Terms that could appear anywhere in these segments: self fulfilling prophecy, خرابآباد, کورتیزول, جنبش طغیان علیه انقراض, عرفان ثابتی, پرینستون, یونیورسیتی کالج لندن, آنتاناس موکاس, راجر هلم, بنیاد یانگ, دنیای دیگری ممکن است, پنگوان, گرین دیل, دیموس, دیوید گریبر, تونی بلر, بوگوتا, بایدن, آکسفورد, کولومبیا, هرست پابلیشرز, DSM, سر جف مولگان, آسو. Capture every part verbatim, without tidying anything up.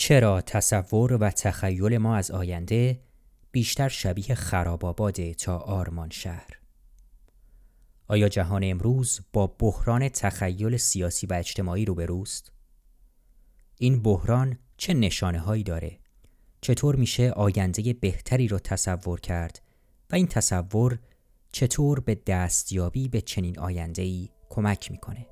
چرا تصور و تخیل ما از آینده بیشتر شبیه خراب‌آباد تا آرمان شهر؟ آیا جهان امروز با بحران تخیل سیاسی و اجتماعی روبروست؟ این بحران چه نشانه‌هایی داره؟ چطور میشه آینده بهتری رو تصور کرد و این تصور چطور به دستیابی به چنین آینده‌ای کمک میکنه؟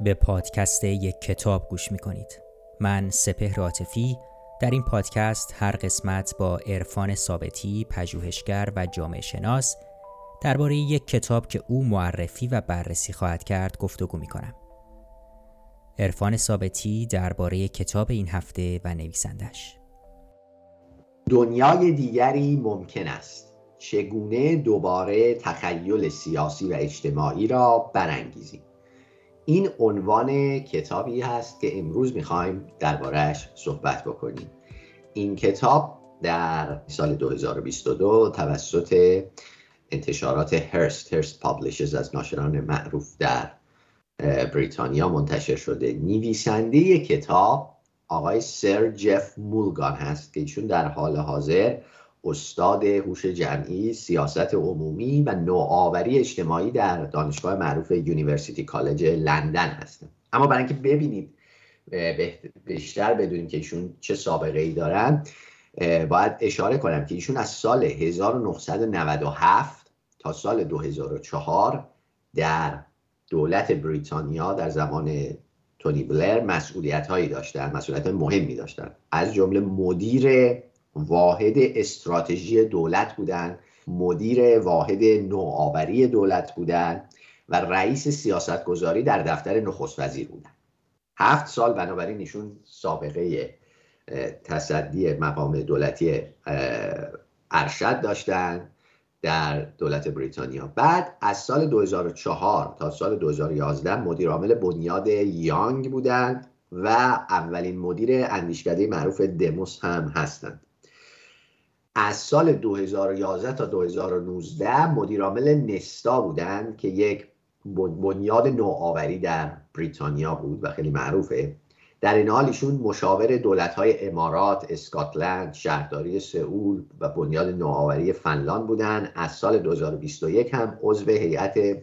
به پادکست یک کتاب گوش میکنید. من سپهر آتفی در این پادکست هر قسمت با عرفان ثابتی، پژوهشگر و جامعه شناس، درباره یک کتاب که او معرفی و بررسی خواهد کرد گفتگو میکنم. عرفان ثابتی درباره کتاب این هفته و نویسندش. دنیای دیگری ممکن است. چگونه دوباره تخیل سیاسی و اجتماعی را برانگیزیم؟ این عنوان کتابی هست که امروز میخوایم درباره‌اش صحبت بکنیم. این کتاب در سال دو هزار و بیست و دو توسط انتشارات هرست هرست پابلیشرز از ناشران معروف در بریتانیا منتشر شده. نویسنده کتاب آقای سر جف مولگان هست که ایشون در حال حاضر استاد هوش جمعی، سیاست عمومی و نوآوری اجتماعی در دانشگاه معروف یونیورسیتی کالج لندن هستند. اما برای اینکه ببینید بیشتر بدونیم که ایشون چه سابقه ای دارن، باید اشاره کنم که ایشون از سال هزار و نهصد و نود و هفت تا سال دو هزار و چهار در دولت بریتانیا در زمان تونی بلر مسئولیت هایی داشتن، مسئولیت مهمی داشتن. از جمله مدیر واحد استراتژی دولت بودن، مدیر واحد نوآوری دولت بودن و رئیس سیاستگذاری در دفتر نخست وزیر بودن. هفت سال بنابراین ایشون سابقه تصدی مقام دولتی ارشد داشتن در دولت بریتانیا. بعد از سال دو هزار و چهار تا سال دو هزار و یازده مدیر عامل بنیاد یانگ بودند و اولین مدیر اندیشکده معروف دیموس هم هستند. از سال دو هزار و یازده تا دو هزار و نوزده مدیر عامل نستا بودند که یک بنیاد نوآوری در بریتانیا بود و خیلی معروفه. در این حال ایشون مشاور دولت‌های امارات، اسکاتلند، شهرداری سئول و بنیاد نوآوری فنلاند بودند. از سال دو هزار و بیست و یک هم عضو هیئت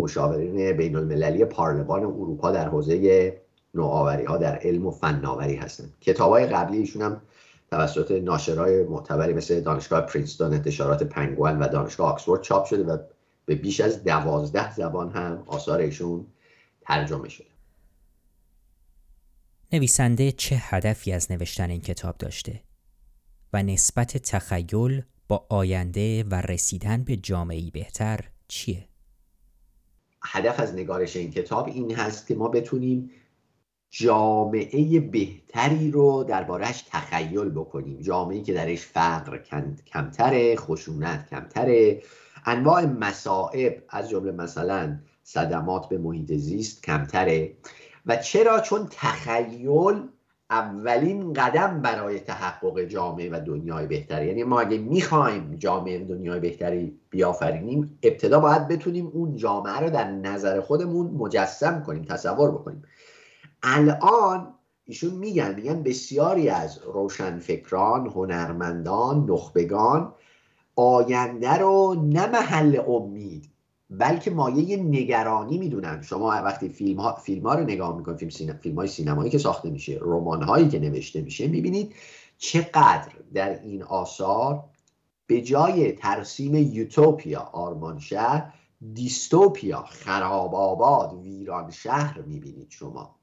مشاورین بین‌المللی پارلمان اروپا در حوزه نوآوری‌ها در علم و فناوری هستند. کتاب‌های قبلی ایشون هم توسط ناشرای معتبری مثل دانشگاه پرینستون، انتشارات پنگوان و دانشگاه آکسفورد چاپ شده و به بیش از دوازده زبان هم آثار ایشون ترجمه شده. نویسنده چه هدفی از نوشتن این کتاب داشته و نسبت تخیل با آینده و رسیدن به جامعه‌ای بهتر چیه؟ هدف از نگارش این کتاب این هست که ما بتونیم جامعه بهتری رو درباره‌اش تخیل بکنیم، جامعه‌ای که درش فقر کمتره، خشونت کمتره، انواع مصائب از جمله مثلا صدمات به محیط زیست کمتره. و چرا؟ چون تخیل اولین قدم برای تحقق جامعه و دنیای بهتری. یعنی ما اگه میخوایم جامعه و دنیای بهتری بیافرینیم، ابتدا باید بتونیم اون جامعه رو در نظر خودمون مجسم کنیم، تصور بکنیم. الان ایشون میگن میگن بسیاری از روشنفکران، هنرمندان، نخبگان آینده رو نه محل امید بلکه مایه نگرانی میدونن. شما وقتی فیلم ها, فیلم ها رو نگاه میکنید، فیلم, سینما، فیلم های سینمایی که ساخته میشه، رمان هایی که نوشته میشه، میبینید چقدر در این آثار به جای ترسیم یوتوپیا، آرمان شهر، دیستوپیا، خراب آباد، ویران شهر میبینید شما.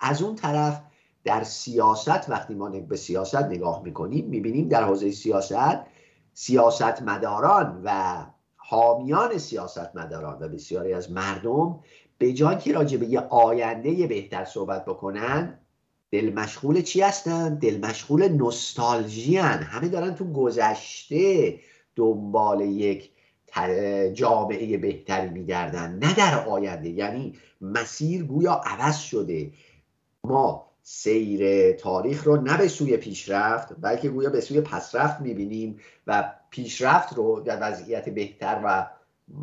از اون طرف در سیاست وقتی ما به سیاست نگاه میکنیم، میبینیم در حوزه سیاست سیاستمداران و حامیان سیاستمداران و بسیاری از مردم به جای که راجع به یه آینده بهتر صحبت بکنن، دل مشغول چی هستن؟ دل مشغول نوستالژی هن. همه دارن تو گذشته دنبال یک جامعه بهتری میگردن، نه در آینده. یعنی مسیر گویا عوض شده. ما سیر تاریخ رو نه به سوی پیشرفت بلکه گویا به سوی پسرفت میبینیم و پیشرفت رو در وضعیت بهتر و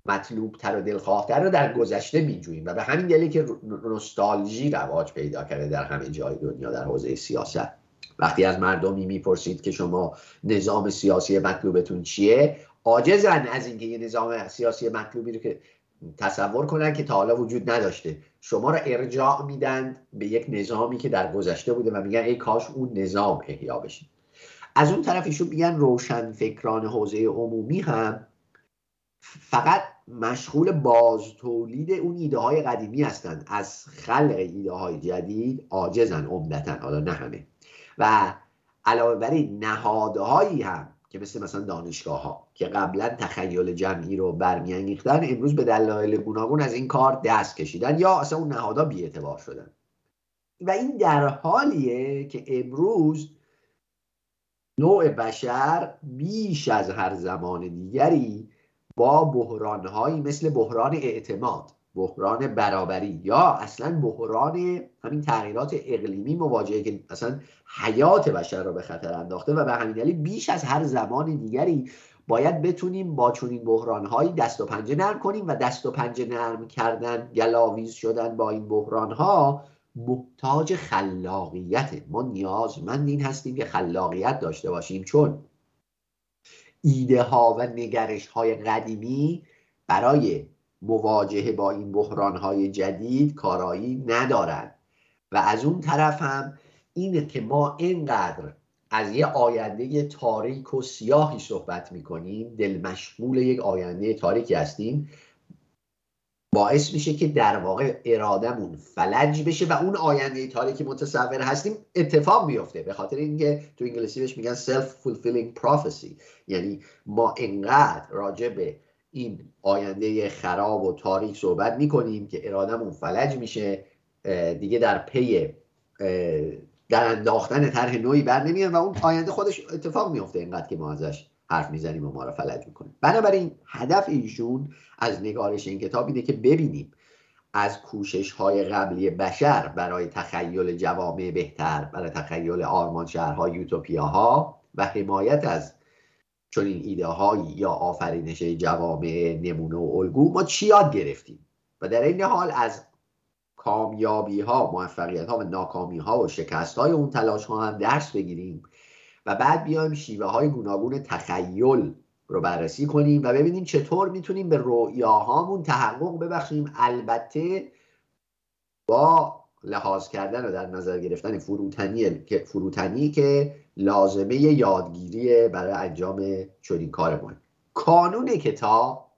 مطلوب تر و دلخواه تر رو در گذشته میجوییم و به همین دلیل که نوستالژی رواج پیدا کرده در همه جای دنیا در حوزه سیاست. وقتی از مردمی میپرسید که شما نظام سیاسی مطلوبتون چیه، عاجزن از اینکه یه نظام سیاسی مطلوبی رو که تصور کنن که تا حالا وجود نداشته، شما را ارجاع میدن به یک نظامی که در گذشته بوده و میگن ای کاش اون نظام احیا بشه. از اون طرف ایشون میگن روشنفکران حوزه عمومی هم فقط مشغول بازتولید اون ایده های قدیمی هستند، از خلق ایده های جدید عاجزن عمدتاً، حالا نه همه، و علاوه بر این نهادهایی هم که مثل مثلا دانشگاه ها که قبلا تخیل جمعی رو برمیانگیختن امروز به دلایل گوناگون از این کار دست کشیدن یا اصلا اون نهادها بی‌اعتبار شدن. و این در حالیه که امروز نوع بشر بیش از هر زمان دیگری با بحرانهایی مثل بحران اعتماد، بحران برابری یا اصلا بحران همین تغییرات اقلیمی مواجهه که اصلا حیات بشر را به خطر انداخته و به همین دلیل بیش از هر زمان دیگری باید بتونیم با چنین بحرانهایی دست و پنجه نرم کنیم و دست و پنجه نرم کردن، گلاویز شدن با این بحرانها محتاج خلاقیته. ما نیازمند این هستیم که خلاقیت داشته باشیم، چون ایده ها و نگرش های قدیمی برای مواجهه با این بحران‌های جدید کارایی ندارند. و از اون طرف هم اینه که ما اینقدر از یه آینده تاریک و سیاهی صحبت می‌کنیم، دل مشغول یک آینده تاریکی هستیم، باعث میشه که در واقع ارادمون فلج بشه و اون آینده تاریکی متصور هستیم اتفاق بیفته. به خاطر اینکه تو انگلیسی بهش میگن self fulfilling prophecy، یعنی ما اینقدر راجع به این آینده خراب و تاریک صحبت میکنیم که ارادمون فلج میشه، دیگه در پی در انداختن طرح نوعی بر نمیاد و اون آینده خودش اتفاق میفته اینقدر که ما ازش حرف میزنیم و ما را فلج میکنیم. بنابراین هدف ایشون از نگارش این کتاب اینه که ببینیم از کوشش های قبلی بشر برای تخیل جوامع بهتر، برای تخیل آرمان شهرها، یوتوپیاها و حمایت از چون این ایده هایی یا آفرینش جوامع نمونه و الگو ما چی یاد گرفتیم و در این حال از کامیابی ها، موفقیت ها و ناکامی ها و شکست های اون تلاش ها هم درس بگیریم و بعد بیایم شیوه های گوناگون تخیل رو بررسی کنیم و ببینیم چطور میتونیم به رؤیاهامون تحقق ببخشیم، البته با لحاظ کردن و در نظر گرفتن فروتنی که فروتنی که لازمه یادگیری برای انجام چنین کار مهم. کانون کتاب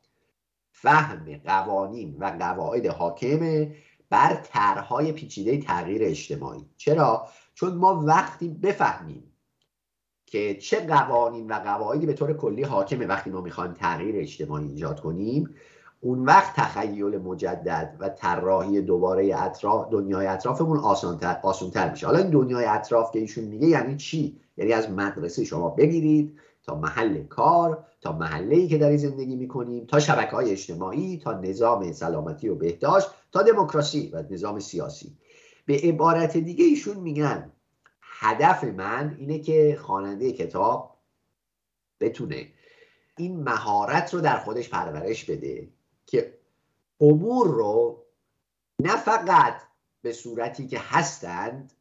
فهم قوانین و قواعد حاکم بر طرح‌های پیچیده تغییر اجتماعی. چرا؟ چون ما وقتی بفهمیم که چه قوانین و قواعدی به طور کلی حاکمه وقتی ما میخوایم تغییر اجتماعی ایجاد کنیم، اون وقت تخیل مجدد و طراحی دوباره اطراف دنیای اطرافمون آسان‌تر آسان‌تر میشه. حالا این دنیای اطراف که ایشون میگه یعنی چی؟ یعنی از مدرسه شما بگیرید تا محل کار، تا محله‌ای که در زندگی میکنیم، تا شبکه‌های اجتماعی، تا نظام سلامتی و بهداشت، تا دموکراسی و نظام سیاسی. به عبارت دیگه ایشون میگن هدف من اینه که خواننده کتاب بتونه این مهارت رو در خودش پرورش بده که امور رو نه فقط به صورتی که هستند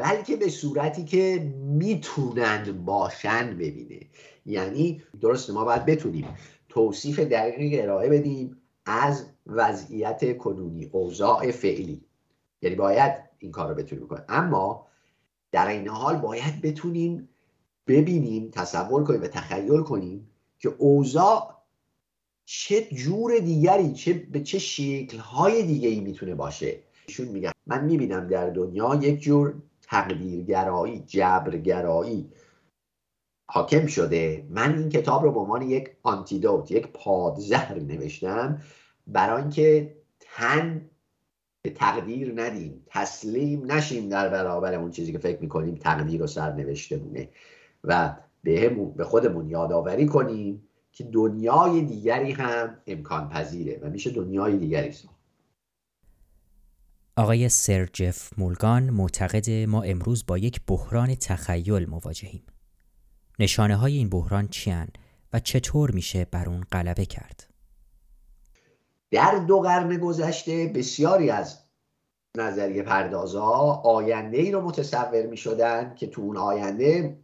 بلکه به صورتی که میتونند باشن ببینه. یعنی درسته ما باید بتونیم توصیف دقیقی ارائه بدیم از وضعیت کنونی، اوضاع فعلی، یعنی باید این کار رو بتونیم کنیم، اما در این حال باید بتونیم ببینیم، تصور کنیم و تخیل کنیم که اوضاع چه جور دیگری، چه به چه شکل‌های دیگه‌ای میتونه باشه. ایشون میگن من میبینم در دنیا یک جور تقدیرگرایی، جبرگرایی حاکم شده. من این کتاب رو به عنوان یک آنتیدوت، یک پادزهر نوشتم برای اینکه تن به تقدیر ندیم، تسلیم نشیم در برابر اون چیزی که فکر میکنیم تقدیر و سرنوشته مونه و به خودمون یادآوری کنیم که دنیای دیگری هم امکان پذیره و میشه دنیای دیگری ساخت. آقای سر جف مولگان معتقد ما امروز با یک بحران تخیل مواجهیم. نشانه های این بحران چیان و چطور میشه بر اون غلبه کرد؟ در دو قرن گذشته بسیاری از نظریه پردازها آینده ای رو متصور می شدن که تو اون آینده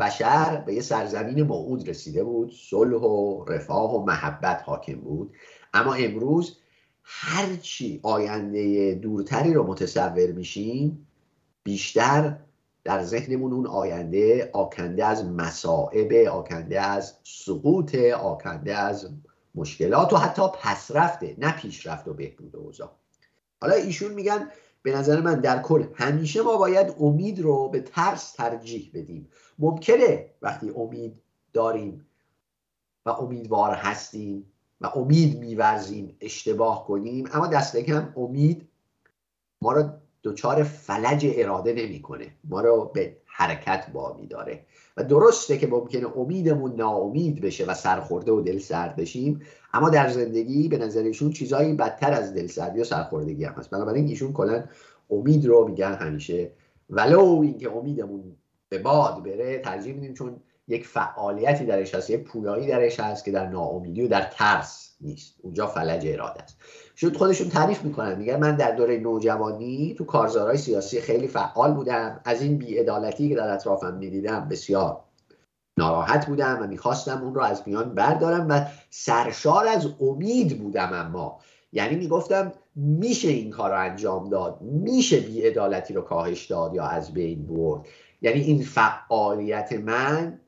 بشر به یه سرزمین موعود رسیده بود، صلح و رفاه و محبت حاکم بود. اما امروز هرچی آینده دورتری رو متصور میشیم بیشتر در ذهنمون اون آینده آکنده از مصائب، آکنده از سقوط، آکنده از مشکلات و حتی پس رفته، نه پیش رفت و بهبود اوضاع. حالا ایشون میگن به نظر من در کل همیشه ما باید امید رو به ترس ترجیح بدیم. ممکنه وقتی امید داریم و امیدوار هستیم و امید می‌ورزیم اشتباه کنیم، اما دست کم امید ما رو دوچار فلج اراده نمی‌کنه، ما رو به حرکت با می‌داره. و درسته که ممکنه امیدمون ناامید بشه و سرخورده و دل سرد بشیم، اما در زندگی به نظر ایشون چیزایی بدتر از دل سردی و سرخوردگی هم هست. بنابراین ایشون کلاً امید رو میگن همیشه، ولو اینکه امیدمون به باد بره ترجیح میدیم، چون یک فعالیتی درش هست، یک پویایی درش هست که در ناامیدی و در ترس نیست، اونجا فلج اراده است. شد خودشون تعریف میکنن، میگن من در دوره نوجوانی تو کارزارهای سیاسی خیلی فعال بودم، از این بی‌عدالتی که در اطرافم میدیدم بسیار ناراحت بودم و میخواستم اون رو از میان بردارم و سرشار از امید بودم. اما یعنی میگفتم میشه این کار رو انجام داد، میشه بی‌عدالتی رو کاهش داد یا از بین برد. یعنی این فعالیت من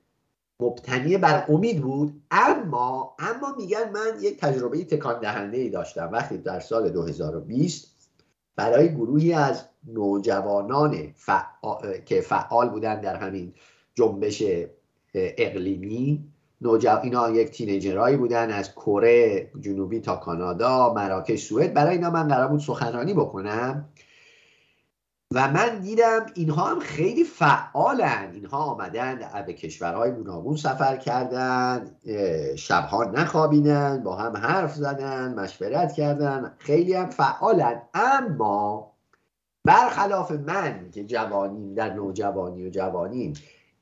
مبتنی بر امید بود. اما اما میگن من یک تجربه تکان دهنده ای داشتم وقتی در سال دو هزار و بیست برای گروهی از نوجوانان فعال... که فعال بودن در همین جنبش اقلیمی، نوجوان اینا یک تینیجرایی بودن از کره جنوبی تا کانادا، مراکش، سوئد، برای اینا من قرار بود سخنرانی بکنم و من دیدم اینها هم خیلی فعالن، اینها آمدن به کشورهای گوناگون سفر کردن، شبها نخوابیدن، با هم حرف زدن، مشورت کردن، خیلی هم فعالن. اما برخلاف من که جوانیم، در نوجوانی و جوانیم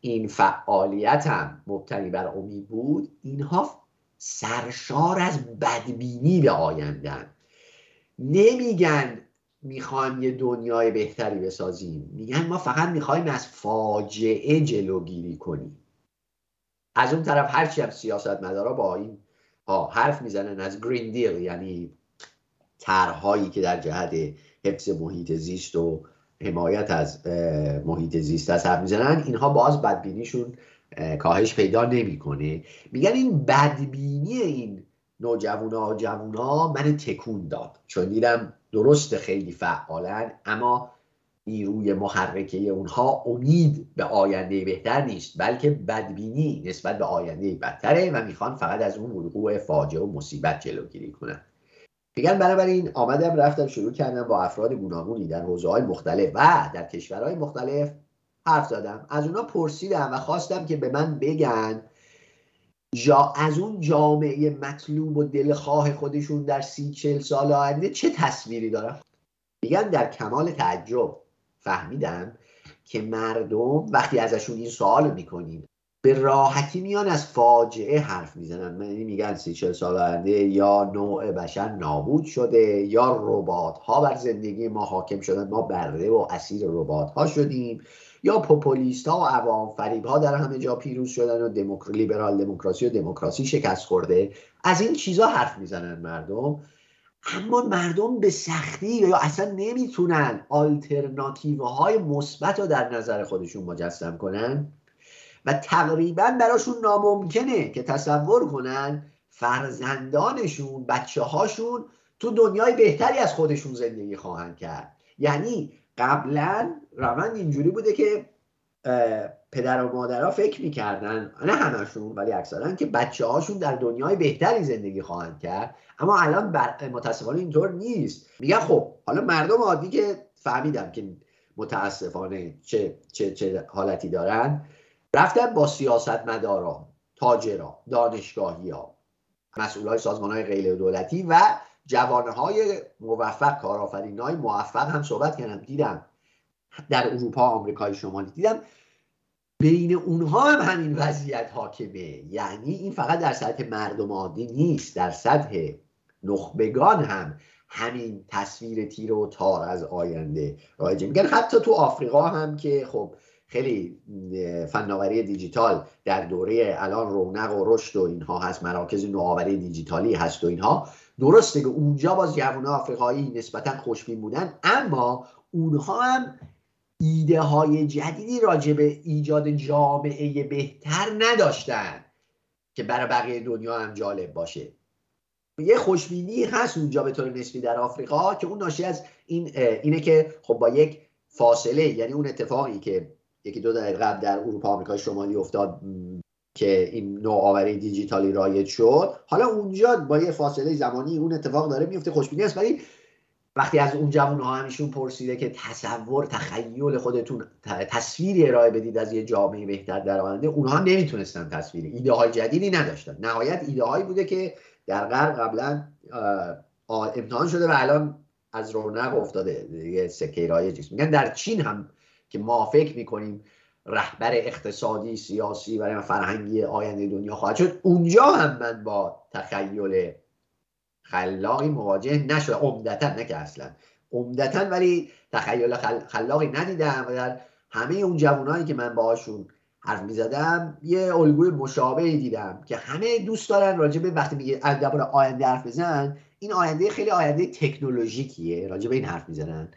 این فعالیتم مبتنی بر امید بود، اینها سرشار از بدبینی به آینده‌اند. نمیگن میخوایم یه دنیای بهتری بسازیم، میگن ما فقط میخوایم از فاجعه جلوگیری کنیم. از اون طرف هرچی هم سیاستمدارا با این حرف میزنن از گرین دیل، یعنی طرح‌هایی که در جهت حفظ محیط زیست و حمایت از محیط زیست از حرف میزنن، اینها باز بدبینیشون کاهش پیدا نمیکنه. میگن این بدبینی این نوجوانا و جوونا من تکون داد، چون دیدم درست خیلی فعالن اما نیروی محرکه اونها امید به آینده بهتر نیست، بلکه بدبینی نسبت به آینده بدتره و میخوان فقط از اون وقوع فاجعه و مصیبت جلوگیری کنن. میگن بنابراین آمدم رفتم شروع کردم با افراد گوناگونی در حوزه‌های مختلف و در کشورهای مختلف حرف زدم، از اونا پرسیدم و خواستم که به من بگن جا از اون جامعه مطلوب و دلخواه خودشون در سی چهل سال آینده چه تصویری دارن. میگن در کمال تعجب فهمیدم که مردم وقتی ازشون این سوال میکنین به راحتی میان از فاجعه حرف میزنن، یعنی میگن سی چهل سال آینده یا نوع بشر نابود شده، یا ربات ها بر زندگی ما حاکم شدن، ما بره و اسیر ربات ها شدیم، یا پوپولیست ها و عوام فریب ها در همه جا پیروز شدن و دموکر... لیبرال دموکراسی و دموکراسی شکست خورده. از این چیزا حرف میزنن مردم، اما مردم به سختی یا اصلا نمیتونن آلترناتیو های مثبت رو در نظر خودشون مجسم کنن و تقریبا براشون ناممکنه که تصور کنن فرزندانشون، بچه هاشون تو دنیای بهتری از خودشون زندگی خواهند کرد. یعنی قبلا روند اینجوری بوده که پدر و مادرها فکر میکردن، نه همشون ولی اکثرا، که بچه هاشون در دنیای بهتری زندگی خواهند کرد، اما الان بر... متاسفانه اینطور نیست. میگن خب حالا مردم عادی که فهمیدم که متاسفانه چه, چه... چه حالتی دارن، رفتن با سیاستمدارا، تاجرا، دانشگاهیا، مسئولای سازمانهای غیر دولتی و جوانهای موفق، کارآفرینای موفق هم صحبت کردم، دیدم در اروپا، آمریکای شمالی دیدم بین اونها هم همین وضعیت حاکمه. یعنی این فقط در سطح مردم عادی نیست، در سطح نخبگان هم همین تصویر تیر و تار از آینده رایجه. میگن حتی تو آفریقا هم که خب خیلی فناوری دیجیتال در دوره الان رونق و رشد و اینها هست، مراکز نوآوری دیجیتالی هست و اینها، درسته که اونجا باز جوانان آفریقایی نسبتا خوشبین بودن، اما اونها هم ایده های جدیدی راجع به ایجاد جامعه بهتر نداشتن که برای بقیه دنیا هم جالب باشه. یه خوشبینی هست اونجا به طور نسبی در آفریقا که اون ناشی از این اینه که خب با یک فاصله، یعنی اون اتفاقی که یکی دو دقیقه قبل در اروپا آمریکای شمالی افتاد که این نوآوری دیجیتالی رایج شد، حالا اونجا با یه فاصله زمانی اون اتفاق داره میفته، خوشبینی است. ولی وقتی از اون جوان‌ها همیشون پرسیده که تصور، تخیل خودتون، تصویری ارائه بدید از یه جامعه بهتر در آینده، اونها نمیتونستن تصویری، ایده های جدیدی نداشتن. نهایت ایده هایی بوده که در غرب قبلا امتحان شده و الان از رونق افتاده، یه سکه رایج. میگن در چین هم که ما فکر میکنیم رهبر اقتصادی، سیاسی و فرهنگی آینده دنیا خواهد شد، اونجا هم من با تخیل خلاقی مواجه نشدم، عمدتاً، نه که اصلا عمدتاً، ولی تخیل خلاقی ندیدم. و در همه اون جوانایی که من باهاشون حرف میزدم یه الگوی مشابهی دیدم که همه دوست دارن راجبه، وقتی میگه درباره آینده حرف بزنن، این آینده خیلی آینده تکنولوژیکیه، راجبه این حرف میزنن،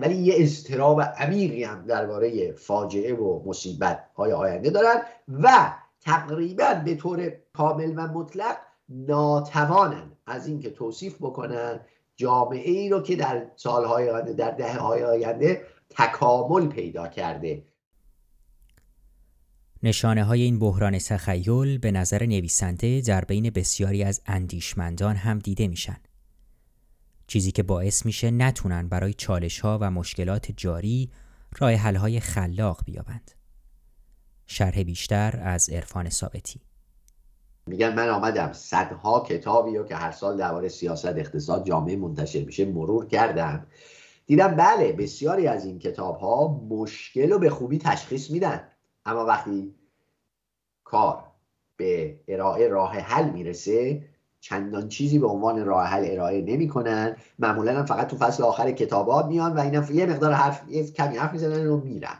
ولی یه اضطراب عمیقی هم درباره فاجعه و مصیبت های آینده دارن و تقریبا به طور کامل و مطلق ناتوانن از اینکه توصیف بکنن جامعه ای رو که در سالهای آینده، در دهه های آینده تکامل پیدا کرده. نشانه های این بحران تخیل به نظر نویسنده در بین بسیاری از اندیشمندان هم دیده میشن، چیزی که باعث میشه نتونن برای چالش‌ها و مشکلات جاری راه حل‌های خلاق بیابند. شرح بیشتر از عرفان ثابتی. میگن من آمدم صدها کتابی رو که هر سال درباره سیاست، اقتصاد، جامعه منتشر میشه مرور کردم، دیدم بله بسیاری از این کتاب‌ها مشکل رو به خوبی تشخیص میدن، اما وقتی کار به ارائه راه حل میرسه چندان چیزی به عنوان راه حل ارائه نمی‌کنن. معمولاً هم فقط تو فصل آخر کتابا میان و اینا یه مقدار حرف، یه کمی حرف میزنن و میرن.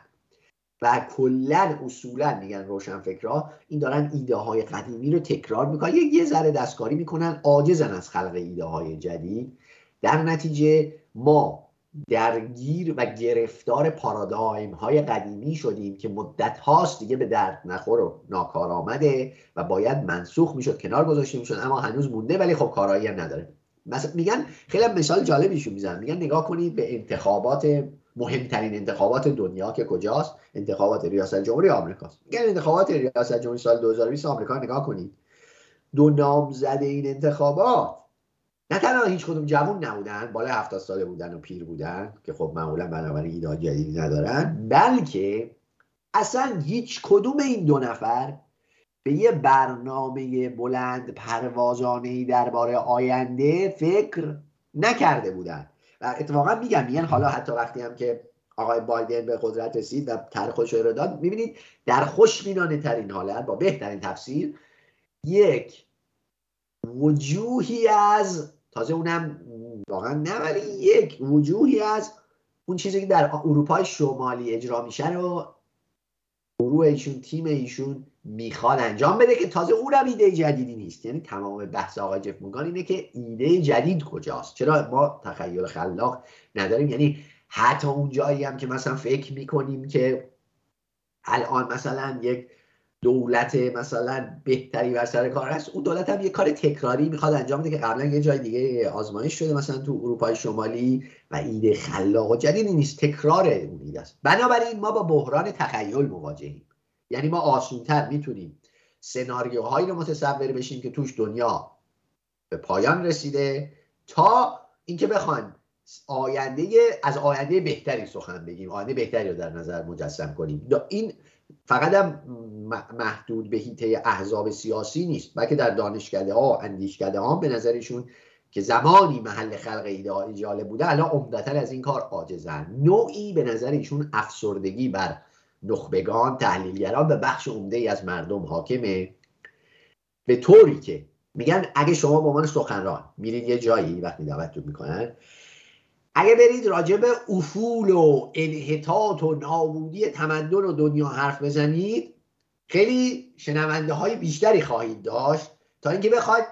و کلاً اصولاً میگن روشنفکرها این دارن ایده‌های قدیمی رو تکرار میکنن، یه ذره دستکاری میکنن، عاجزن از خلق ایده‌های جدید. در نتیجه ما درگیر و گرفتار پارادایم‌های قدیمی شدیم که مدت هاست دیگه به درد نخور و ناکار آمده و باید منسوخ میشد، کنار گذاشته میشد، اما هنوز مونده، ولی خب کارایی هم نداره. مثلا میگن، خیلی مثال جالبیشون میزنن، میگن نگاه کنید به انتخابات، مهمترین انتخابات دنیا که کجاست؟ انتخابات ریاست جمهوری آمریکاست. میگن انتخابات ریاست جمهوری سال دو هزار و بیست آمریکا نگاه کنید، دو نامزد این انتخابات نه تنها هیچ کدوم جوان نبودن، بالای هفتاد ساله بودن و پیر بودن که خب معمولا بنابراین ایده جدیدی ندارن، بلکه اصلا هیچ کدوم این دو نفر به یه برنامه بلند پروازانه‌ای درباره آینده فکر نکرده بودن. و اتفاقا میگم، میگن حالا حتی وقتی هم که آقای بایدن به قدرت رسید و طرحش رو داد، میبینید در خوشبینانه ترین حالت با بهترین تفسیر یک وجوهی از، تازه اونم واقعا نه، ولی یک وجوهی از اون چیزی که در اروپای شمالی اجرا میشه رو گروه ایشون، تیم ایشون میخواد انجام بده، که تازه اونم ایده جدیدی نیست. یعنی تمام بحث آقای جف مولگان اینه که ایده جدید کجاست، چرا ما تخیل خلاق نداریم. یعنی حتی اون جایی هم که مثلا فکر میکنیم که الان مثلا یک دولت مثلا بهتری بر سر کار هست، اون دولت هم یه کار تکراری میخواد انجام بده که قبلا یه جای دیگه آزمایش شده، مثلا تو اروپای شمالی، و ایده خلاق و جدیدی نیست، تکرار اون ایده است. بنابراین ما با بحران تخیل مواجهیم. یعنی ما آسان‌تر میتونیم سناریوهایی رو متصور بشیم که توش دنیا به پایان رسیده، تا اینکه بخوایم آینده، از آینده بهتری سخن بگیم، آینده بهتری رو در نظر مجسم کنیم. این فقط هم محدود به حیطه احزاب سیاسی نیست، بلکه در دانشکده ها، اندیشکده ها به نظرشون که زمانی محل خلق ایده‌های جالب بوده الان عمدتاً از این کار عاجزند. نوعی به نظر ایشون افسردگی بر نخبگان، تحلیلگران و بخش عمده‌ای از مردم حاکمه، به طوری که میگن اگه شما به عنوان سخنران میرید یه جایی وقتی دعوتتون میکنن، اگه برید راجع به افول و انحطاط و نابودی تمدن و دنیا حرف بزنید، خیلی شنونده های بیشتری خواهید داشت تا اینکه بخواید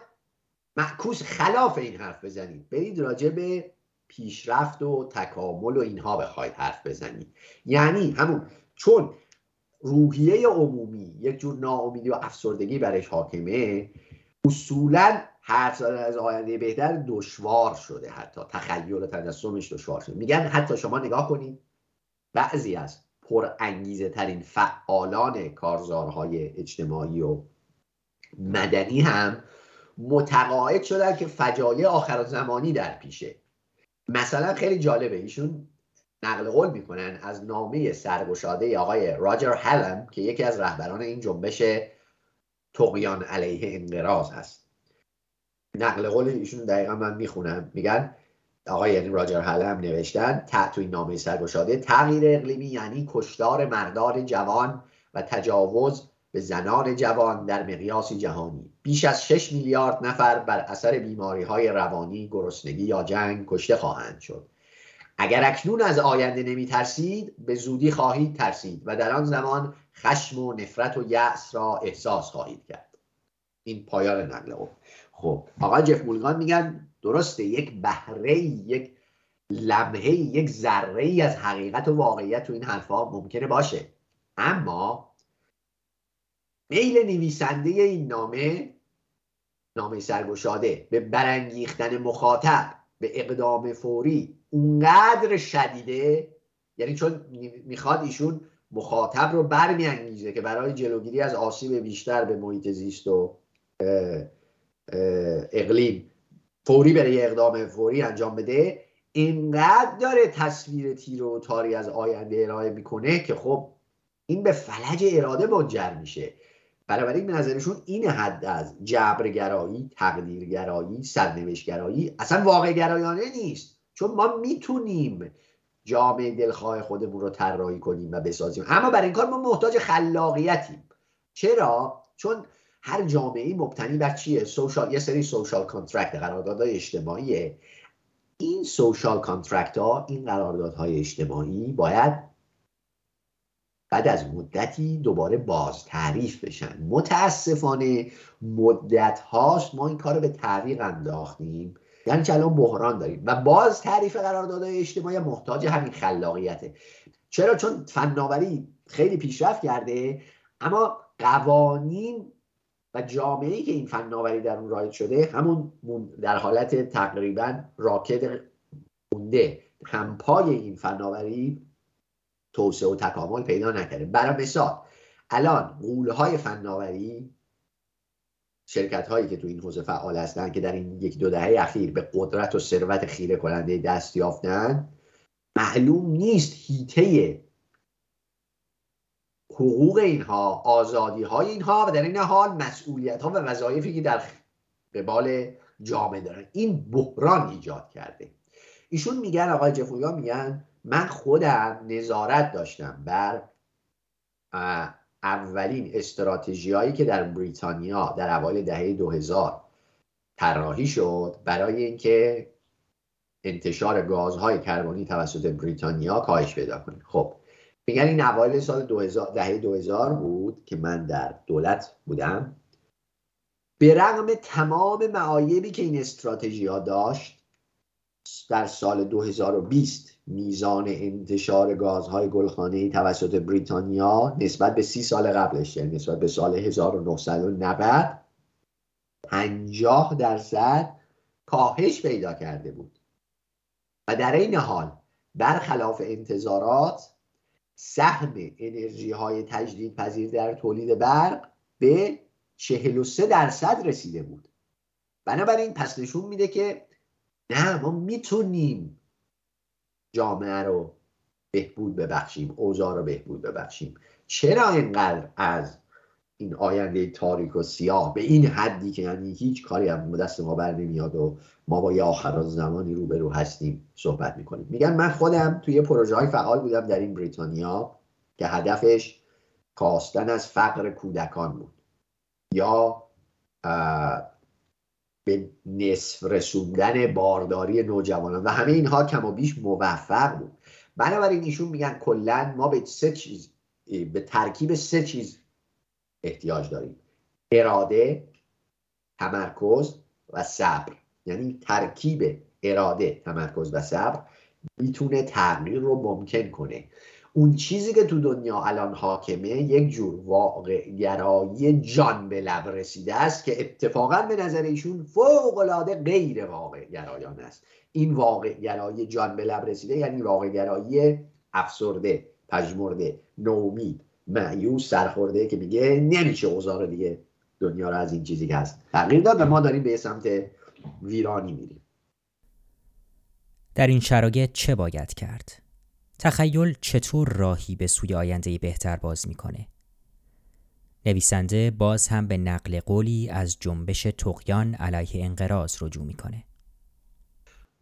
معکوس خلاف این حرف بزنید. برید راجع به پیشرفت و تکامل و اینها بخواید حرف بزنید. یعنی همون، چون روحیه عمومی یک جور ناامیدی و افسردگی برش حاکمه، اصولا حرف زدن از آینده بهتر دشوار شده، حتی تخیل و تجسمش دشوار شده. میگن حتی شما نگاه کنید بعضی از پرانگیزه ترین فعالان کارزارهای اجتماعی و مدنی هم متقاعد شدن که فجایع آخرزمانی در پیشه. مثلا خیلی جالبه، ایشون نقل قول میکنن از نامه سرگشاده آقای راجر هلم که یکی از رهبران این جنبش طغیان علیه انقراض هست. نقل قول ایشون دقیقا من میخونم. میگن آقای یعنی راجر هلم نوشتن تو این نامه سرگشاده: تغییر اقلیمی یعنی کشتار مردان جوان و تجاوز به زنان جوان در مقیاس جهانی. بیش از شش میلیارد نفر بر اثر بیماری‌های روانی، گرسنگی یا جنگ کشته خواهند شد. اگر اکنون از آینده نمی ترسید به زودی خواهید ترسید و در آن زمان خشم و نفرت و یأس را احساس خواهید کرد. این پایان نقل قول. خب آقای جف مولگان میگن درسته، یک بهره‌ای، یک لمحه‌ای، یک ذره‌ای از حقیقت و واقعیت تو این حرفا ممکنه باشه، اما میل نویسنده این نامه، نامه سرگشاده، به برانگیختن مخاطب به اقدام فوری اونقدر شدیده، یعنی چون میخواد ایشون مخاطب رو برمیانگیزه که برای جلوگیری از آسیب بیشتر به محیط زیست و اقلیم فوری بره یه اقدام فوری انجام بده، اینقدر داره تصویر تیره و تاری از آینده ارائه میکنه که خب این به فلج اراده منجر میشه. بنابراین به نظرشون این حد از جبرگرایی، تقدیرگرایی، سرنوشت‌گرایی اصلا واقع گرایانه نیست، چون ما میتونیم جامعه دلخواه خودمون رو طراحی کنیم و بسازیم، اما برای این کار ما محتاج خلاقیتیم. چرا؟ چون هر جامعه‌ای مبتنی بر چیه؟ سوشال، یه سری سوشال کانترکت، قراردادهای اجتماعیه. این سوشال کانترکت ها، این قراردادهای اجتماعی باید بعد از مدتی دوباره باز تعریف بشن. متاسفانه مدت هاست ما این کار رو به تعویق انداختیم، یعنی که الان بحران داریم و باز تعریف قراردادهای اجتماعی محتاج همین خلاقیته. چرا؟ چون فناوری خیلی پیشرفت کرده، اما قوانین و جامعه‌ای که این فناوری در اون رایج شده همون در حالت تقریبا راکد مونده، همپای این فناوری توسعه و تکامل پیدا نکرده. برای مثال الان غوله‌های فناوری، شرکت‌هایی که تو این حوزه فعال هستن که در این یک دو دهه اخیر به قدرت و ثروت خیره کننده دست یافتن، معلوم نیست هیته حقوق اینها، آزادی‌های اینها و در این حال مسئولیت‌ها و وظایفی که در قبال جامعه دارن، این بحران ایجاد کرده. ایشون میگن، آقای جف مولگان میگن من خودم نظارت داشتم بر اولین استراتژی‌هایی که در بریتانیا در اوایل دهه دو هزار طراحی شد برای اینکه انتشار گازهای کربنی توسط بریتانیا کاهش پیدا کنه. خب میگن این اوایل سال دو هزار، دهه دو هزار بود که من در دولت بودم. به رغم تمام معایبی که این استراتژی‌ها داشت، در سال دو هزار و بیست میزان انتشار گازهای گلخانه‌ای توسط بریتانیا نسبت به سی سال قبلش، یعنی نسبت به سال هزار و نهصد و نود، پنجاه درصد کاهش پیدا کرده بود و در این حال برخلاف انتظارات سهم انرژی‌های تجدیدپذیر در تولید برق به چهل و سه درصد رسیده بود. بنابراین پس نشون میده که نه، ما میتونیم جامعه رو بهبود ببخشیم، اوضاع رو بهبود ببخشیم. چرا اینقدر از این آینده تاریک و سیاه به این حدی که یعنی هیچ کاری هم دست ما بر نمیاد و ما با یه آخر زمانی روبرو هستیم صحبت میکنیم. میگن من خودم توی پروژه های فعال بودم در این بریتانیا که هدفش کاستن از فقر کودکان بود یا به نصف رسوندن بارداری نوجوانان و همه اینها کم و بیش موفق بود. بنابراین ایشون میگن کلا ما به سه چیز، به ترکیب سه چیز احتیاج داریم: اراده، تمرکز و صبر. یعنی ترکیب اراده، تمرکز و صبر میتونه تغییر رو ممکن کنه. اون چیزی که تو دنیا الان حاکمه یک جور واقع گرایی جان به لب رسیده است که اتفاقا به نظر ایشون فوق العاده غیر واقع گرایان است. این واقع گرایی جان به لب رسیده یعنی واقع گرایی افسرده، پژمرده، نومید، مایوس، سرخورده که میگه نمیشه اوضاع دیگه دنیا رو از این چیزی که هست تغییر داد و ما داریم به سمت ویرانی میریم. در این شرایط چه باید کرد؟ تخیل چطور راهی به سوی آینده‌ای بهتر باز میکنه؟ نویسنده باز هم به نقل قولی از جنبش طغیان علیه انقراض رجوع میکنه.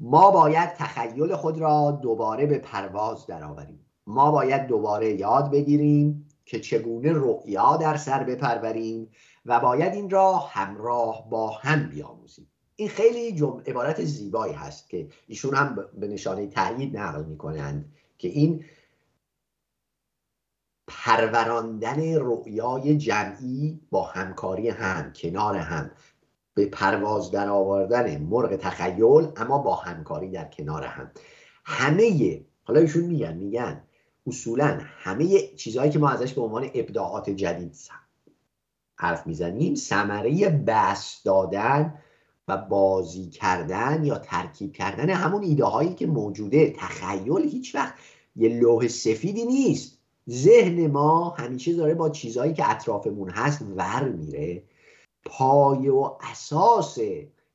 ما باید تخیل خود را دوباره به پرواز درآوریم. ما باید دوباره یاد بگیریم که چگونه رؤیا در سر بپروریم و باید این را همراه با هم بیاموزیم. این خیلی جمع عبارت زیبایی هست که ایشون هم به نشانه تأیید نقل میکنند که این پروراندن رؤیای جمعی با همکاری هم، کنار هم، به پرواز در آوردن مرغ تخیل اما با همکاری در کنار هم. همه، حالا ایشون میگن میگن اصولا همه چیزهایی که ما ازش به عنوان ابداعات جدید حرف میزنیم ثمره بحث دادن و بازی کردن یا ترکیب کردن همون ایده هایی که موجوده. تخیل هیچ وقت یه لوح سفیدی نیست. ذهن ما همیشه داره با چیزهایی که اطرافمون هست ور میره. پایه و اساس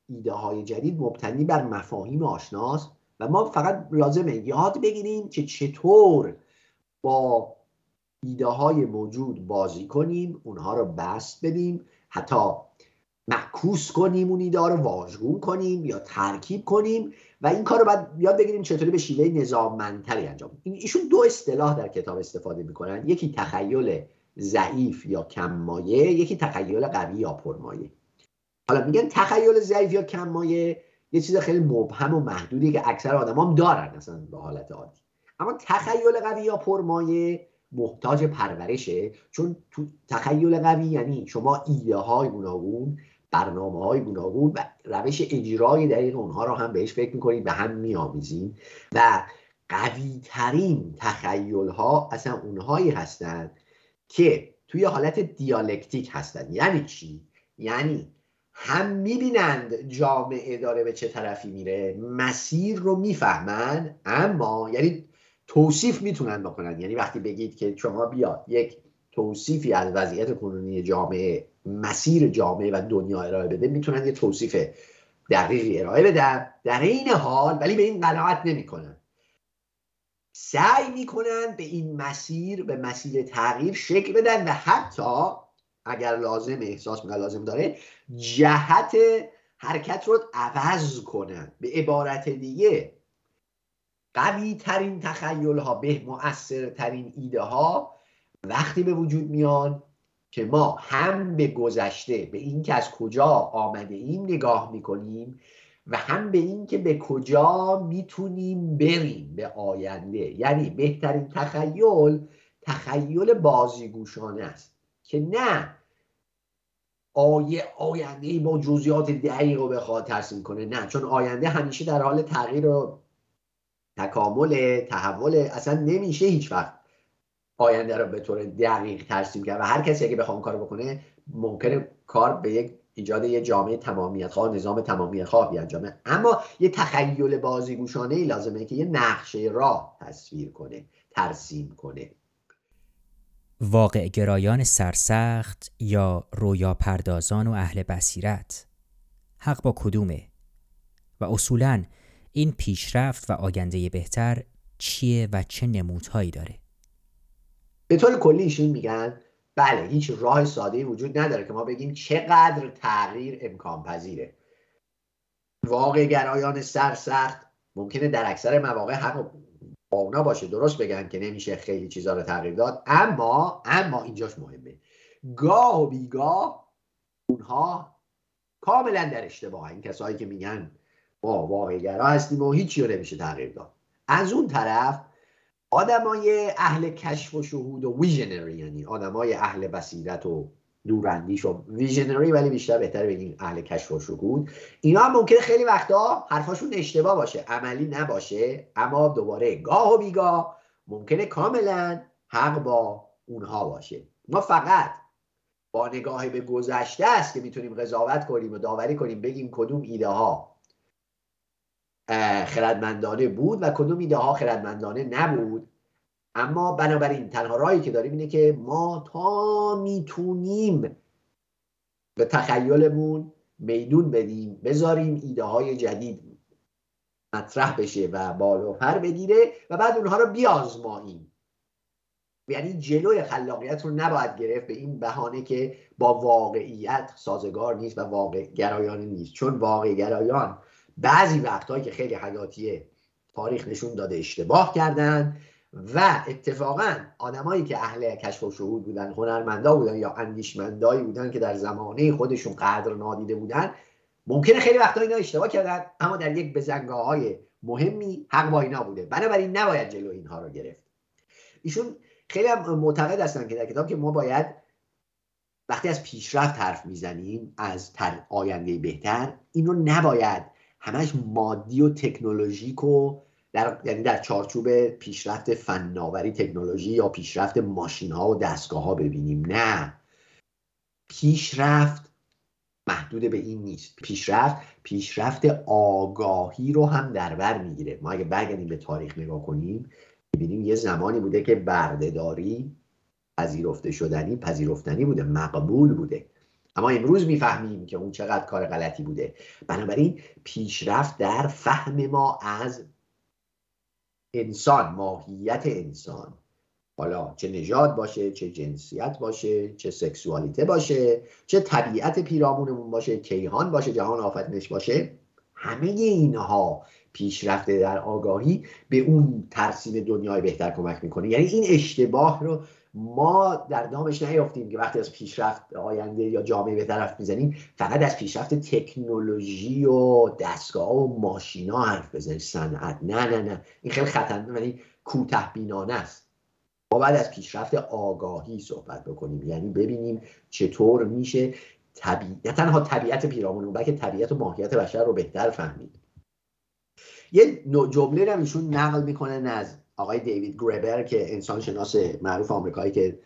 ایده های جدید مبتنی بر مفاهیم آشناست و ما فقط لازمه یاد بگیریم که چطور با ایده های موجود بازی کنیم، اونها رو بست بدیم، حتی معکوس کنیم، اون ایده ها رو واژگون کنیم یا ترکیب کنیم و این کار رو بعد یاد بگیریم چطوری به شیوه نظاممندتری انجام بدیم. ایشون دو اصطلاح در کتاب استفاده میکنن، یکی تخیل ضعیف یا کم مایه، یکی تخیل قوی یا پرمایه. حالا میگن تخیل ضعیف یا کم مایه یه چیز خیلی مبهم و محدودی که اکثر آدمام دارن اصلا به حالت عادی، اما تخیل قوی یا پرمایه محتاج پرورشه، چون تو تخیل قوی یعنی شما ایده های گوناگون، برنامه های گوناگون و روش اجرای دقیق اونها رو هم بهش فکر میکنید، به هم میآمیزید و قوی ترین تخیل ها اصلا اونهایی هستند که توی حالت دیالکتیک هستند. یعنی چی؟ یعنی هم میبینند جامعه داره به چه طرفی میره، مسیر رو میفهمن، اما یعنی توصیف میتونن بکنن. یعنی وقتی بگید که شما بیاد یک توصیفی از وضعیت کنونی جامعه، مسیر جامعه و دنیا ارائه بده، میتونن یه توصیف دقیقی ارائه بدن، در این حال ولی به این قناعت نمیکنن، سعی میکنن به این مسیر، به مسیر تغییر شکل بدن و حتی اگر لازم احساس میکنه لازم داره جهت حرکت رو عوض کنن. به عبارت دیگه قوی ترین تخیل ها، به مؤثر ترین ایده ها وقتی به وجود میان که ما هم به گذشته، به این که از کجا آمده ایم نگاه میکنیم و هم به این که به کجا میتونیم بریم، به آینده. یعنی بهترین تخیل، تخیل بازیگوشانه است که نه آیه آینده با جزئیات دقیق رو بخواد ترسیم کنه، نه، چون آینده همیشه در حال تغییر و تکامل، تحول، اصلا نمیشه هیچ وقت آینده رو به طور دقیق ترسیم کرد و هر کسی که بخواد کار بکنه ممکنه کار به یک ایجاد یه جامعه تمامیت‌خواه، نظام تمامیت‌خواه بیانجامه، اما یه تخیل بازیگوشانه‌ای لازمه که یه نقشه راه تصویر کنه، ترسیم کنه. واقع گرایان سرسخت یا رویا پردازان و اهل بصیرت، حق با کدومه؟ و اصولاً این پیشرفت و آینده بهتر چیه و چه نمودهایی داره؟ به طور کلی ایشون میگن بله هیچ راه ساده‌ای وجود نداره که ما بگیم چقدر تغییر امکان پذیره. واقع گرایان سرسخت ممکنه در اکثر مواقع هم با اونا باشه، درست بگن که نمیشه خیلی چیزا رو تغییر داد، اما اما اینجاش مهمه، گاه و بیگاه اونها کاملا در اشتباهن. این کسایی که میگن ما واقع گرا هستیم و هیچی رو نمیشه تغییر داد، از اون طرف آدمای اهل کشف و شهود و ویژنری، یعنی آدمای اهل بصیرت و دوراندیش و ویژنری، ولی بیشتر بهتر بگیم اهل کشف و شهود، اینا هم ممکنه خیلی وقتا حرفاشون اشتباه باشه، عملی نباشه، اما دوباره گاه و بیگاه ممکنه کاملا حق با اونها باشه. ما فقط با نگاه به گذشته است که میتونیم قضاوت کنیم و داوری کنیم بگیم کدوم ایده ها خردمندانه بود و کدوم ایده ها خردمندانه نبود. اما بنابراین تنها راهی که داریم اینه که ما تا میتونیم به تخیلمون میدون بدیم، بذاریم ایده های جدید مطرح بشه و بالو پر بگیره و بعد اونها رو بیازماییم. یعنی جلوی خلاقیت رو نباید گرفت به این بهانه که با واقعیت سازگار نیست و واقع گرایان نیست، چون واقع گرایان بعضی وقتهایی که خیلی حیاتیه تاریخ نشون داده اشتباه کردن و اتفاقا آدمایی که اهل کشف و شهود بودن، هنرمندا بودن یا اندیشمندایی بودن که در زمانه خودشون قدر نادیده بودن، ممکنه خیلی وقتا اینا اشتباه کردن اما در یک بزنگاه‌های مهمی حق با اینا بوده. بنابراین نباید جلو اینها رو گرفت. ایشون خیلی هم معتقد هستن که در کتاب که ما باید وقتی از پیشرفت حرف میزنیم، از تر آینده بهتر، اینو نباید همش مادی و تکنولوژیک و در یعنی در چارچوب پیشرفت فناوری تکنولوژی یا پیشرفت ماشین ها و دستگاه ها ببینیم. نه، پیشرفت محدود به این نیست، پیشرفت پیشرفت آگاهی رو هم در بر میگیره. ما اگه برگردیم به تاریخ نگاه کنیم ببینیم یه زمانی بوده که بردهداری پذیرفته شدنی پذیرفتنی بوده، مقبول بوده، اما امروز میفهمیم که اون چقدر کار غلطی بوده. بنابراین پیشرفت در فهم ما از انسان، ماهیت انسان، حالا چه نژاد باشه، چه جنسیت باشه، چه سکسوالیته باشه، چه طبیعت پیرامونمون باشه، کیهان باشه، جهان آفرینش باشه، همه اینها پیشرفت در آگاهی به اون ترسیم دنیای بهتر کمک میکنه. یعنی این اشتباه رو ما در دامش نیافتیم که وقتی از پیشرفت آینده یا جامعه به طرف میزنیم فقط از پیشرفت تکنولوژی و دستگاه و ماشینا حرف بزنیم، صنعت، نه نه نه، این خیلی خطرناکه، یعنی کوته بینانه است. ما باید از پیشرفت آگاهی صحبت بکنیم، یعنی ببینیم چطور میشه طبیعت، نه تنها طبیعت پیرامون بلکه طبیعت و ماهیت بشر رو بهتر فهمید. یه جمله رو ایشون نقل میکنن از آقای دیوید گریبر که انسان شناس معروف آمریکایی که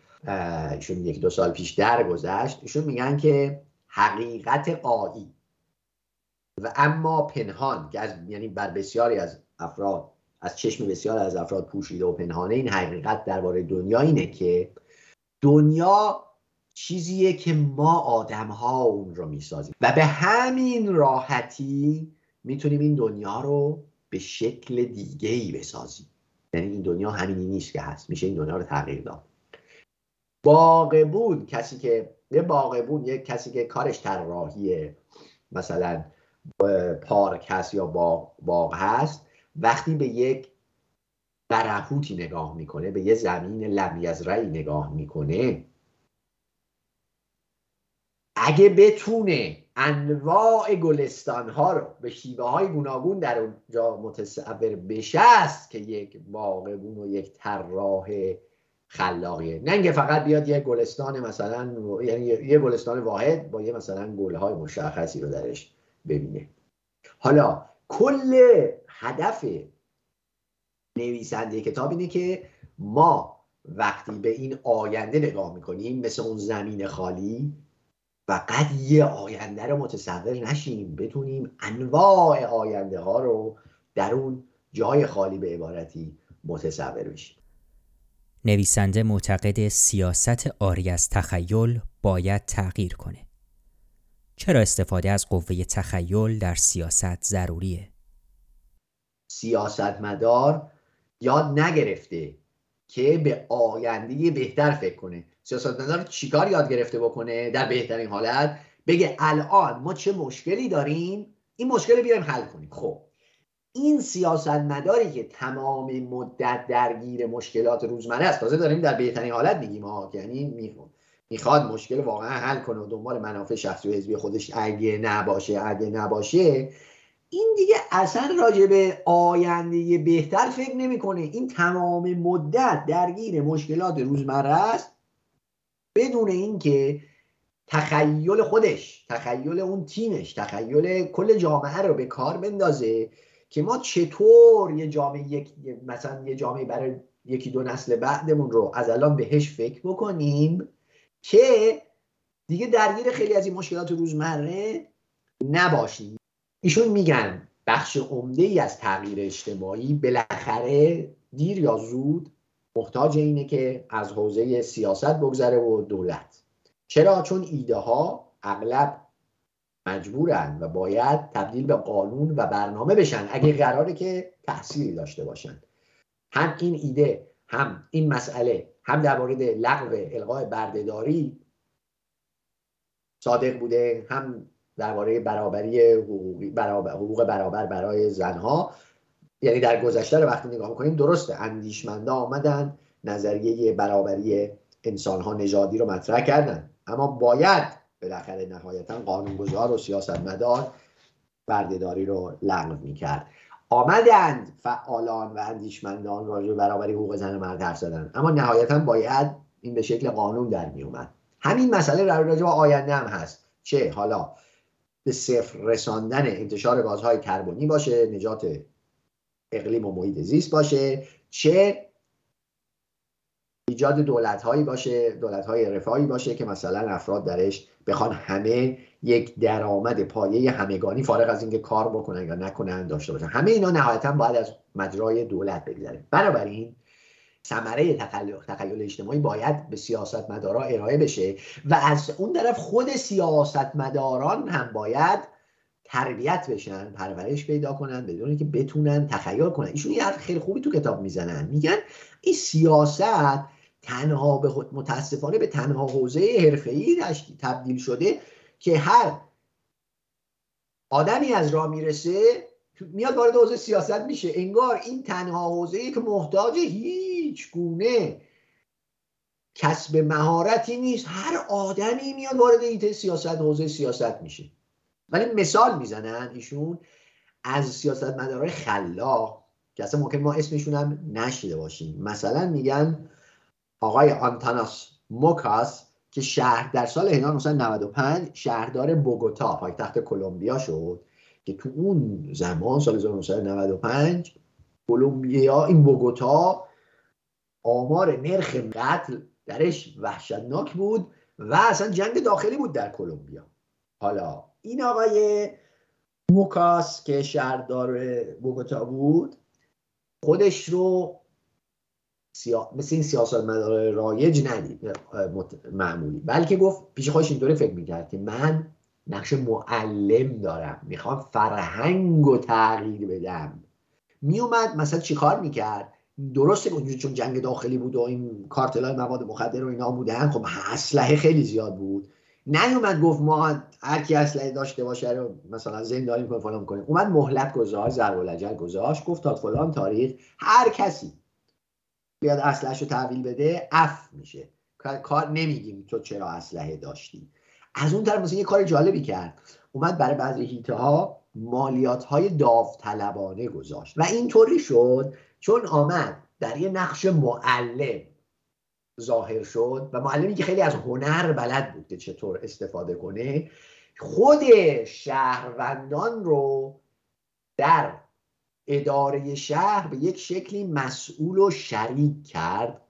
ایشون یکی دو سال پیش درگذشت. ایشون میگن که حقیقت غایی و اما پنهان که از یعنی بر بسیاری از افراد، از چشم بسیاری از افراد پوشیده و پنهانه، این حقیقت درباره دنیا اینه که دنیا چیزیه که ما آدم‌ها اون رو میسازیم و به همین راحتی میتونیم این دنیا رو به شکل دیگه‌ای بسازیم. یعنی این دنیا همینی نیست که هست، میشه این دنیا رو تغییر داد. باغبون کسی که یه باغبون یه کسی که کارش طراحی مثلا پارک هست یا باغ باغ هست، وقتی به یک برهوتی نگاه میکنه، به یه زمین لمیزرعی نگاه میکنه، اگه بتونه انواع گلستان ها رو به شیوه های گوناگون در اونجا متصور بشه است که یک باغبون و یک طراح خلاقیه، نه اینکه فقط بیاد یک گلستان مثلا، یعنی یک گلستان واحد با یه مثلا گلهای مشخصی رو درش ببینه. حالا کل هدف نویسنده کتاب اینه که ما وقتی به این آینده نگاه میکنیم مثل اون زمین خالی فقط یه آینده رو متصور نشیم، بتونیم انواع آینده ها رو در اون جای خالی به عبارتی متصور بشیم. نویسنده معتقد سیاست عاری از تخیل باید تغییر کنه. چرا استفاده از قوه تخیل در سیاست ضروریه؟ سیاستمدار یاد نگرفته که به آینده بهتر فکر کنه. سیاستمدار چیکار یاد گرفته بکنه در بهترین حالت؟ بگه الان ما چه مشکلی داریم، این مشکل رو بیاریم حل کنیم. خب این سیاستمداری که تمام مدت درگیر مشکلات روزمره است، تازه داریم در بهترین حالت میگیم ها، یعنی میخواد مشکل واقعا حل کنه و دنبال منافع شخصی و حزبی خودش اگه نباشه اگه نباشه این دیگه اصلا راجع به آینده بهتر فکر نمیکنه. این تمام مدت درگیر مشکلات روزمره است بدون اینکه تخیل خودش، تخیل اون تیمش، تخیل کل جامعه رو به کار بندازه که ما چطور یه جامعه یک مثلا یه جامعه برای یکی دو نسل بعدمون رو از الان بهش فکر بکنیم که دیگه درگیر خیلی از این مشکلات روزمره نباشیم. ایشون میگن بخش عمده ای از تغییر اجتماعی بالاخره دیر یا زود محتاج اینه که از حوزه سیاست بگذره و دولت. چرا؟ چون ایده ها اغلب مجبورن و باید تبدیل به قانون و برنامه بشن اگه قراره که تأثیری داشته باشن. هم این ایده، هم این مسئله، هم در مورد لغو الغای بردهداری صادق بوده، هم درباره برابری حقوقی برابر، حقوق برابر برای زنها. یعنی در گذشته رو وقتی نگاه می‌کنیم درسته اندیشمندا آمدن نظریه برابری انسان‌ها نژادی رو مطرح کردن، اما باید بالاخره نهایتاً قانونگذار و سیاستمدار بردهداری رو لغو می‌کرد. آمدند فعالان و اندیشمندان راجع به برابری حقوق زن و مرد حرف زدن، اما نهایتاً باید این به شکل قانون در میومد. همین مسئله راجع به آینده هم هست، چه حالا به صفر رساندن انتشار گازهای کربنی باشه، نجات اقلیم و محیط زیست باشه، چه ایجاد دولت‌هایی باشه، دولت‌های رفاهی باشه که مثلا افراد درش بخوان همه یک درآمد پایه همگانی فارغ از اینکه کار بکنن یا نکنن داشته باشن. همه اینا نهایتاً باید از مجرای دولت بگذره. بنابراین ثمره تخیل تخیل اجتماعی باید به سیاستمدارا ارائه بشه و از اون طرف خود سیاستمداران هم باید تربیت بشن، پرورش پیدا کنن بدون اینکه بتونن تخیل کنن. ایشون یه حرف خیلی خوبی تو کتاب میزنن، میگن این سیاست تنها به خود متاسفانه به تنها حوزه حرفه‌ای تبدیل شده که هر آدمی از راه میرسه میاد وارد حوزه سیاست میشه. انگار این تنها حوزه‌ای که محتاج هیچ گونه کسب مهارتی نیست، هر آدمی میاد وارد ایده سیاست حوزه سیاست میشه. ولی مثال میزنن ایشون از سیاستمدارای خلاق که اصلا ممکن ما اسمشون هم نشیده باشیم. مثلا میگن آقای آنتاناس موکاس که شهر در سال هزار و نهصد و نود و پنج شهردار بوگوتا پایتخت کولومبیا شد که تو اون زمان سال هزار و نهصد و نود و پنج کولومبیا، این بوگوتا، آمار نرخ قتل درش وحشتناک بود و اصلا جنگ داخلی بود در کولومبیا. حالا این آقای موکاس که شهردار بوگوتا بود خودش رو سیا... مثل این سیاستمدار رایج ندید معمولی، بلکه گفت پیش خودش اینطوری فکر میکرد که من نقش معلم دارم، میخوام فرهنگ و تغییر بدم. میومد مثلا چی کار میکرد؟ درسته که چون جنگ داخلی بود و این کارتلای مواد مخدر و اینا بودن، خب اسلحه خیلی زیاد بود، نیومد گفت ما هر کی اسلحه داشته باشه رو مثلا زندانی میکنیم فلان میکنیم. اومد مهلت گذاشت، ضرب الاجل گذاشت، گفت تا فلان تاریخ هر کسی بیاد اسلحه‌شو تحویل بده عفو میشه، کار نمیگیم تو چرا اسلحه داشتی. از اون طرف مثلا یه کار جالبی کرد، اومد برای بعضی هیته‌ها مالیات‌های داوطلبانه گذاشت و اینطوری شد چون آمد در یه نقش معلم ظاهر شد و معلمی که خیلی از هنر بلد بود که چطور استفاده کنه، خود شهروندان رو در اداره شهر به یک شکلی مسئول و شریک کرد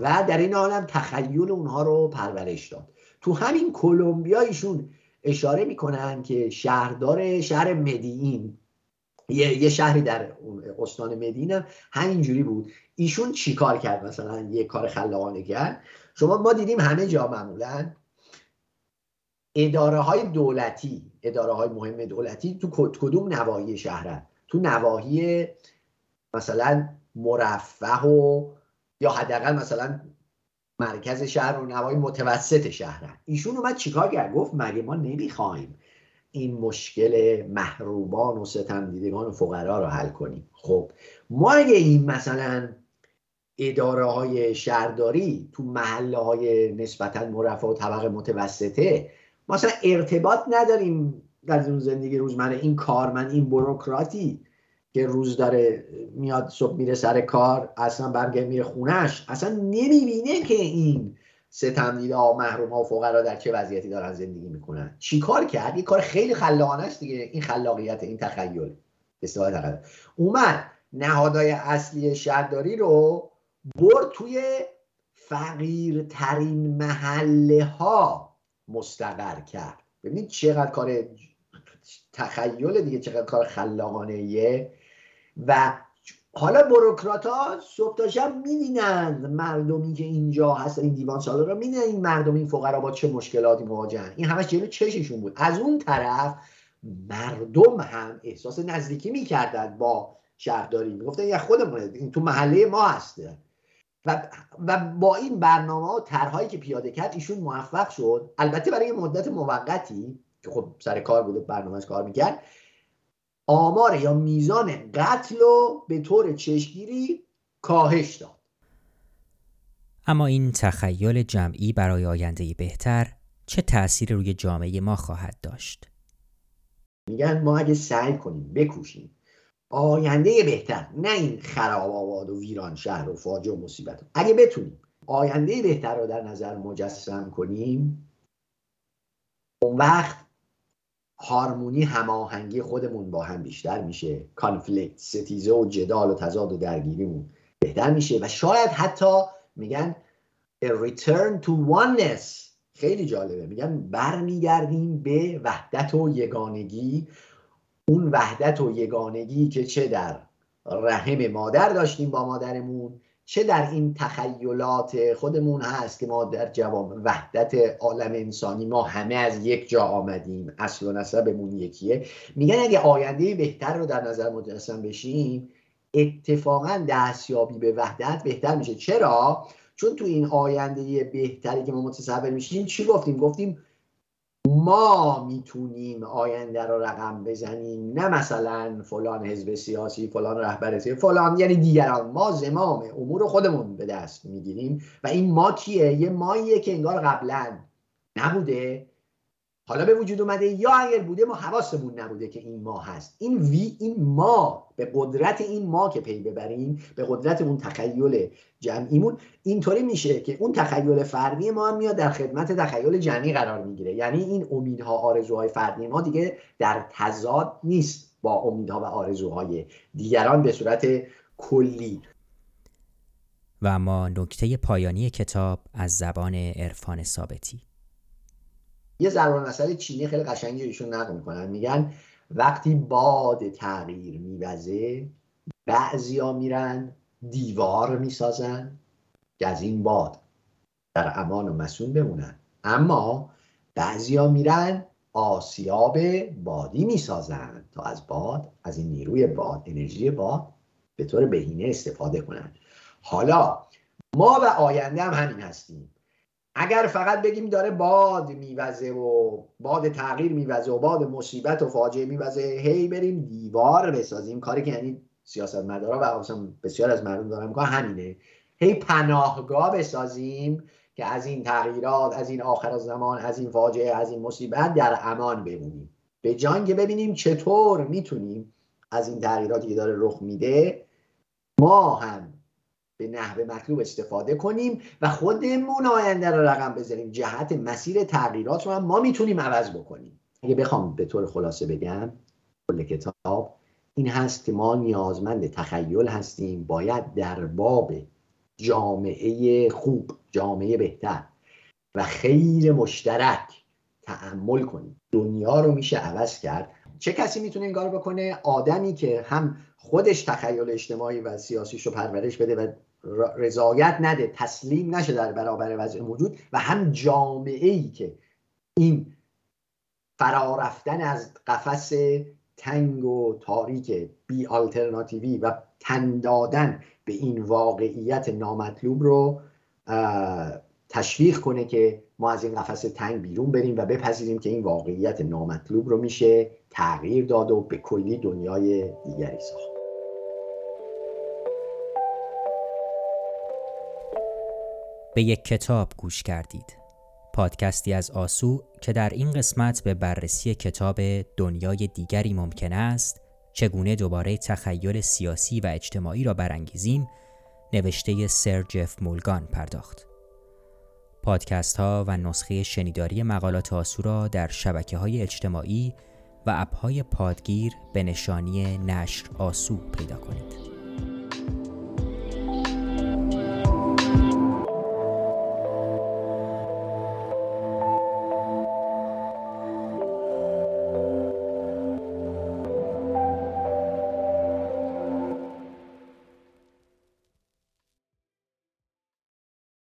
و در این حال هم تخیل اونها رو پرورش داد. تو همین کولومبیا ایشون اشاره میکنن که شهردار شهر مدین، یه, یه شهری در استان مدین هم همینجوری بود. ایشون چی کار کرد؟ مثلا یه کار خلاقانه کرد. شما ما دیدیم همه جا معمولا اداره های دولتی، اداره های مهم دولتی تو کدوم نواحی شهرن؟ تو نواحی مثلا مرفه و یا حداقل مثلا مرکز شهر و نوای متوسط شهرن. ایشون اومد چیکار کرد؟ گفت مگه ما نمیخوایم این مشکل محروبان و ستم دیدگان و فقرا رو حل کنیم؟ خب ما اگه این مثلا اداره های شهرداری تو محله های نسبتا مرفه و طبقه متوسطه مثلا ارتباط نداریم در اون زندگی روزمره، این کارمند، این بوروکراتی که روز داره میاد صبح میره سر کار اصلا برگرده میره خونش، اصلا نمیبینه که این ستمدیدها و محرومها و فقرا در چه وضعیتی دارن زندگی میکنن. چی کار کرد؟ یه کار خیلی خلاقانه است دیگه، این خلاقیت، این تخیل استفاده کرد. اومد نهادهای اصلی شهرداری رو برد توی فقیرترین محله ها مستقر کرد. ببینید چقدر کار تخیل دیگه، چقدر کار خلاقانه‌ایه. و حالا بوروکرات‌ها صبح تا شب می‌بینند مردمی که اینجا هست، این دیوان سالا رو می‌بینند، این مردم، این فقرا با چه مشکلاتی مواجهن، این همش جلو چششون بود. از اون طرف مردم هم احساس نزدیکی می‌کردند با شهرداری، می‌گفتن یا خودمون این تو محله ما هسته. و و با این برنامه و طرح‌هایی که پیاده کرد ایشون موفق شد، البته برای مدت موقتی که خب سر کار بود و برنامه‌اش کار می‌کرد، آمار یا میزان قتل رو به طور چشمگیری کاهش داد. اما این تخیل جمعی برای آینده‌ای بهتر چه تأثیر روی جامعه ما خواهد داشت؟ میگن ما اگه سعی کنیم، بکوشیم، آینده بهتر، نه این خراب آباد و ویران شهر و فاجعه و مصیبت، اگه بتونیم آینده بهتر رو در نظر مجسم کنیم، اون وقت هارمونی، هماهنگی خودمون با هم بیشتر میشه، کانفلیکت، ستیزه و جدال و تضاد و درگیریمون بهتر میشه و شاید حتی میگن a return to oneness. خیلی جالبه، میگن برمیگردیم به وحدت و یگانگی، اون وحدت و یگانگی که چه در رحم مادر داشتیم با مادرمون، چه در این تخیلات خودمون هست که ما در جوام وحدت عالم انسانی، ما همه از یک جا آمدیم، اصل و نسبمون یکیه. میگن اگه آینده بهتر رو در نظر مجسم بشیم، اتفاقا دستیابی به وحدت بهتر میشه. چرا؟ چون تو این آینده بهتری که ما متصور میشیم چی گفتیم؟ گفتیم ما میتونیم آینده رو رقم بزنیم، نه مثلا فلان حزب سیاسی، فلان رهبر سیاسی، فلان، یعنی دیگران. ما زمام امور خودمون به دست میگیریم و این ما کیه؟ یه ماییه که انگار قبلا نبوده، حالا به وجود اومده، یا اگر بوده ما حواسمون نبوده که این ما هست. این وی، این ما، به قدرت این ما که پی ببریم، به قدرت اون تخیل جمعیمون، اینطوری میشه که اون تخیل فردی ما هم میاد در خدمت تخیل جمعی قرار میگیره. یعنی این امیدها، آرزوهای فردی ما دیگه در تضاد نیست با امیدها و آرزوهای دیگران به صورت کلی. و اما نکته پایانی کتاب از زبان عرفان ثابتی. یه ضرب المثل چینی خیلی قشنگی ایشون نقل میکنن، میگن وقتی باد تغییر میوزه، بعضیا میرن دیوار میسازن که از این باد در امان و مسون بمونن، اما بعضیا میرن آسیاب بادی میسازن تا از باد، از این نیروی باد، انرژی باد به طور بهینه استفاده کنن. حالا ما و آینده هم همین هستیم. اگر فقط بگیم داره باد میوزه و باد تغییر میوزه و باد مصیبت و فاجعه میوزه، هی بریم دیوار بسازیم، کاری که یعنی سیاستمدارا و اصلا بسیار از مردم دارن میگن همینه، هی پناهگاه بسازیم که از این تغییرات، از این آخر زمان، از این فاجعه، از این مصیبت در امان بمونیم، به جای اینکه ببینیم چطور میتونیم از این تغییراتی که داره رخ میده ما هم به نحو مطلوب استفاده کنیم و خودمون آینده رو رقم بزنیم. جهت مسیر تغییرات رو هم ما میتونیم عوض بکنیم. اگه بخوام به طور خلاصه بگم، کل کتاب این هست که ما نیازمند تخیل هستیم، باید در باب جامعه خوب، جامعه بهتر و خیر مشترک تأمل کنیم. دنیا رو میشه عوض کرد. چه کسی میتونه این کارو بکنه؟ آدمی که هم خودش تخیل اجتماعی و سیاسیشو پرورش بده و رضایت نده، تسلیم نشه در برابر وضع موجود، و هم جامعه‌ای که این فرارفتن از قفس تنگ و تاریک بی آلترناتیوی و تن دادن به این واقعیت نامطلوب رو تشویق کنه که ما از این قفس تنگ بیرون بریم و بپذیریم که این واقعیت نامطلوب رو میشه تغییر داد و به کلی دنیای دیگری ساخت. به یک کتاب گوش کردید. پادکستی از آسو که در این قسمت به بررسی کتاب دنیای دیگری ممکن است، چگونه دوباره تخیل سیاسی و اجتماعی را برانگیزیم، نوشته سر جف مولگان پرداخت. پادکست ها و نسخه شنیداری مقالات آسو را در شبکه‌های اجتماعی و اپ‌های پادگیر به نشانی نشر آسو پیدا کنید.